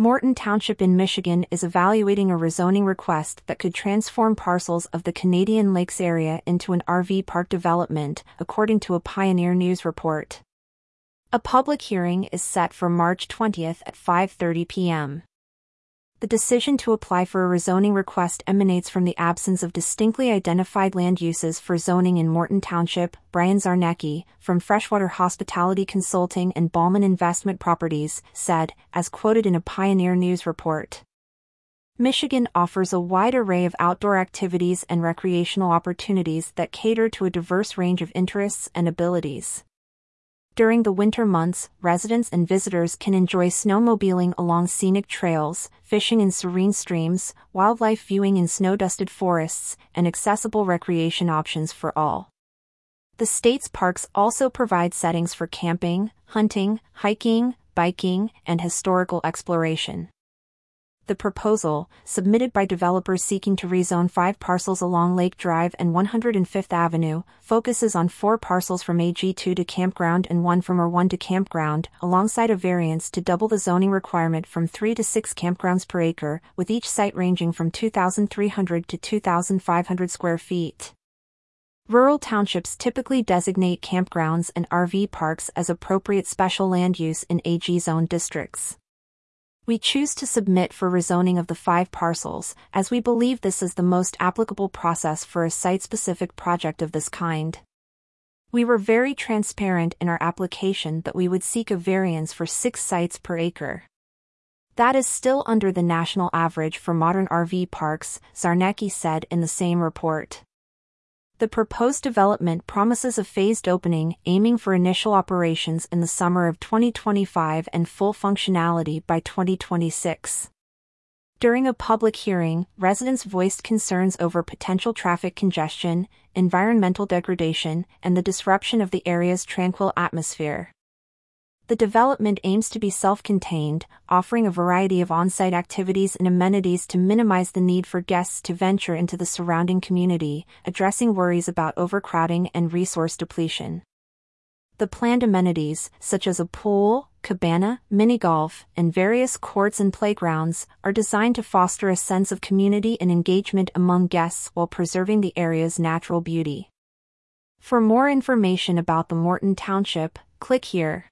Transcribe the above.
Morton Township in Michigan is evaluating a rezoning request that could transform parcels of the Canadian Lakes area into an RV park development, according to a Pioneer News report. A public hearing is set for March 20th at 5:30 p.m. The decision to apply for a rezoning request emanates from the absence of distinctly identified land uses for zoning in Morton Township. Brian Czarnecki, from Freshwater Hospitality Consulting and Ballman Investment Properties, said, as quoted in a Pioneer News report. Michigan offers a wide array of outdoor activities and recreational opportunities that cater to a diverse range of interests and abilities. During the winter months, residents and visitors can enjoy snowmobiling along scenic trails, fishing in serene streams, wildlife viewing in snow-dusted forests, and accessible recreation options for all. The state's parks also provide settings for camping, hunting, hiking, biking, and historical exploration. The proposal, submitted by developers seeking to rezone 5 parcels along Lake Drive and 105th Avenue, focuses on 4 parcels from AG2 to campground and 1 from R1 to campground, alongside a variance to double the zoning requirement from 3 to 6 campgrounds per acre, with each site ranging from 2,300 to 2,500 square feet. Rural townships typically designate campgrounds and RV parks as appropriate special land use in AG zone districts. We choose to submit for rezoning of the 5 parcels, as we believe this is the most applicable process for a site-specific project of this kind. We were very transparent in our application that we would seek a variance for 6 sites per acre. That is still under the national average for modern RV parks, Czarnecki said in the same report. The proposed development promises a phased opening, aiming for initial operations in the summer of 2025 and full functionality by 2026. During a public hearing, residents voiced concerns over potential traffic congestion, environmental degradation, and the disruption of the area's tranquil atmosphere. The development aims to be self-contained, offering a variety of on-site activities and amenities to minimize the need for guests to venture into the surrounding community, addressing worries about overcrowding and resource depletion. The planned amenities, such as a pool, cabana, mini-golf, and various courts and playgrounds, are designed to foster a sense of community and engagement among guests while preserving the area's natural beauty. For more information about the Morton Township, click here.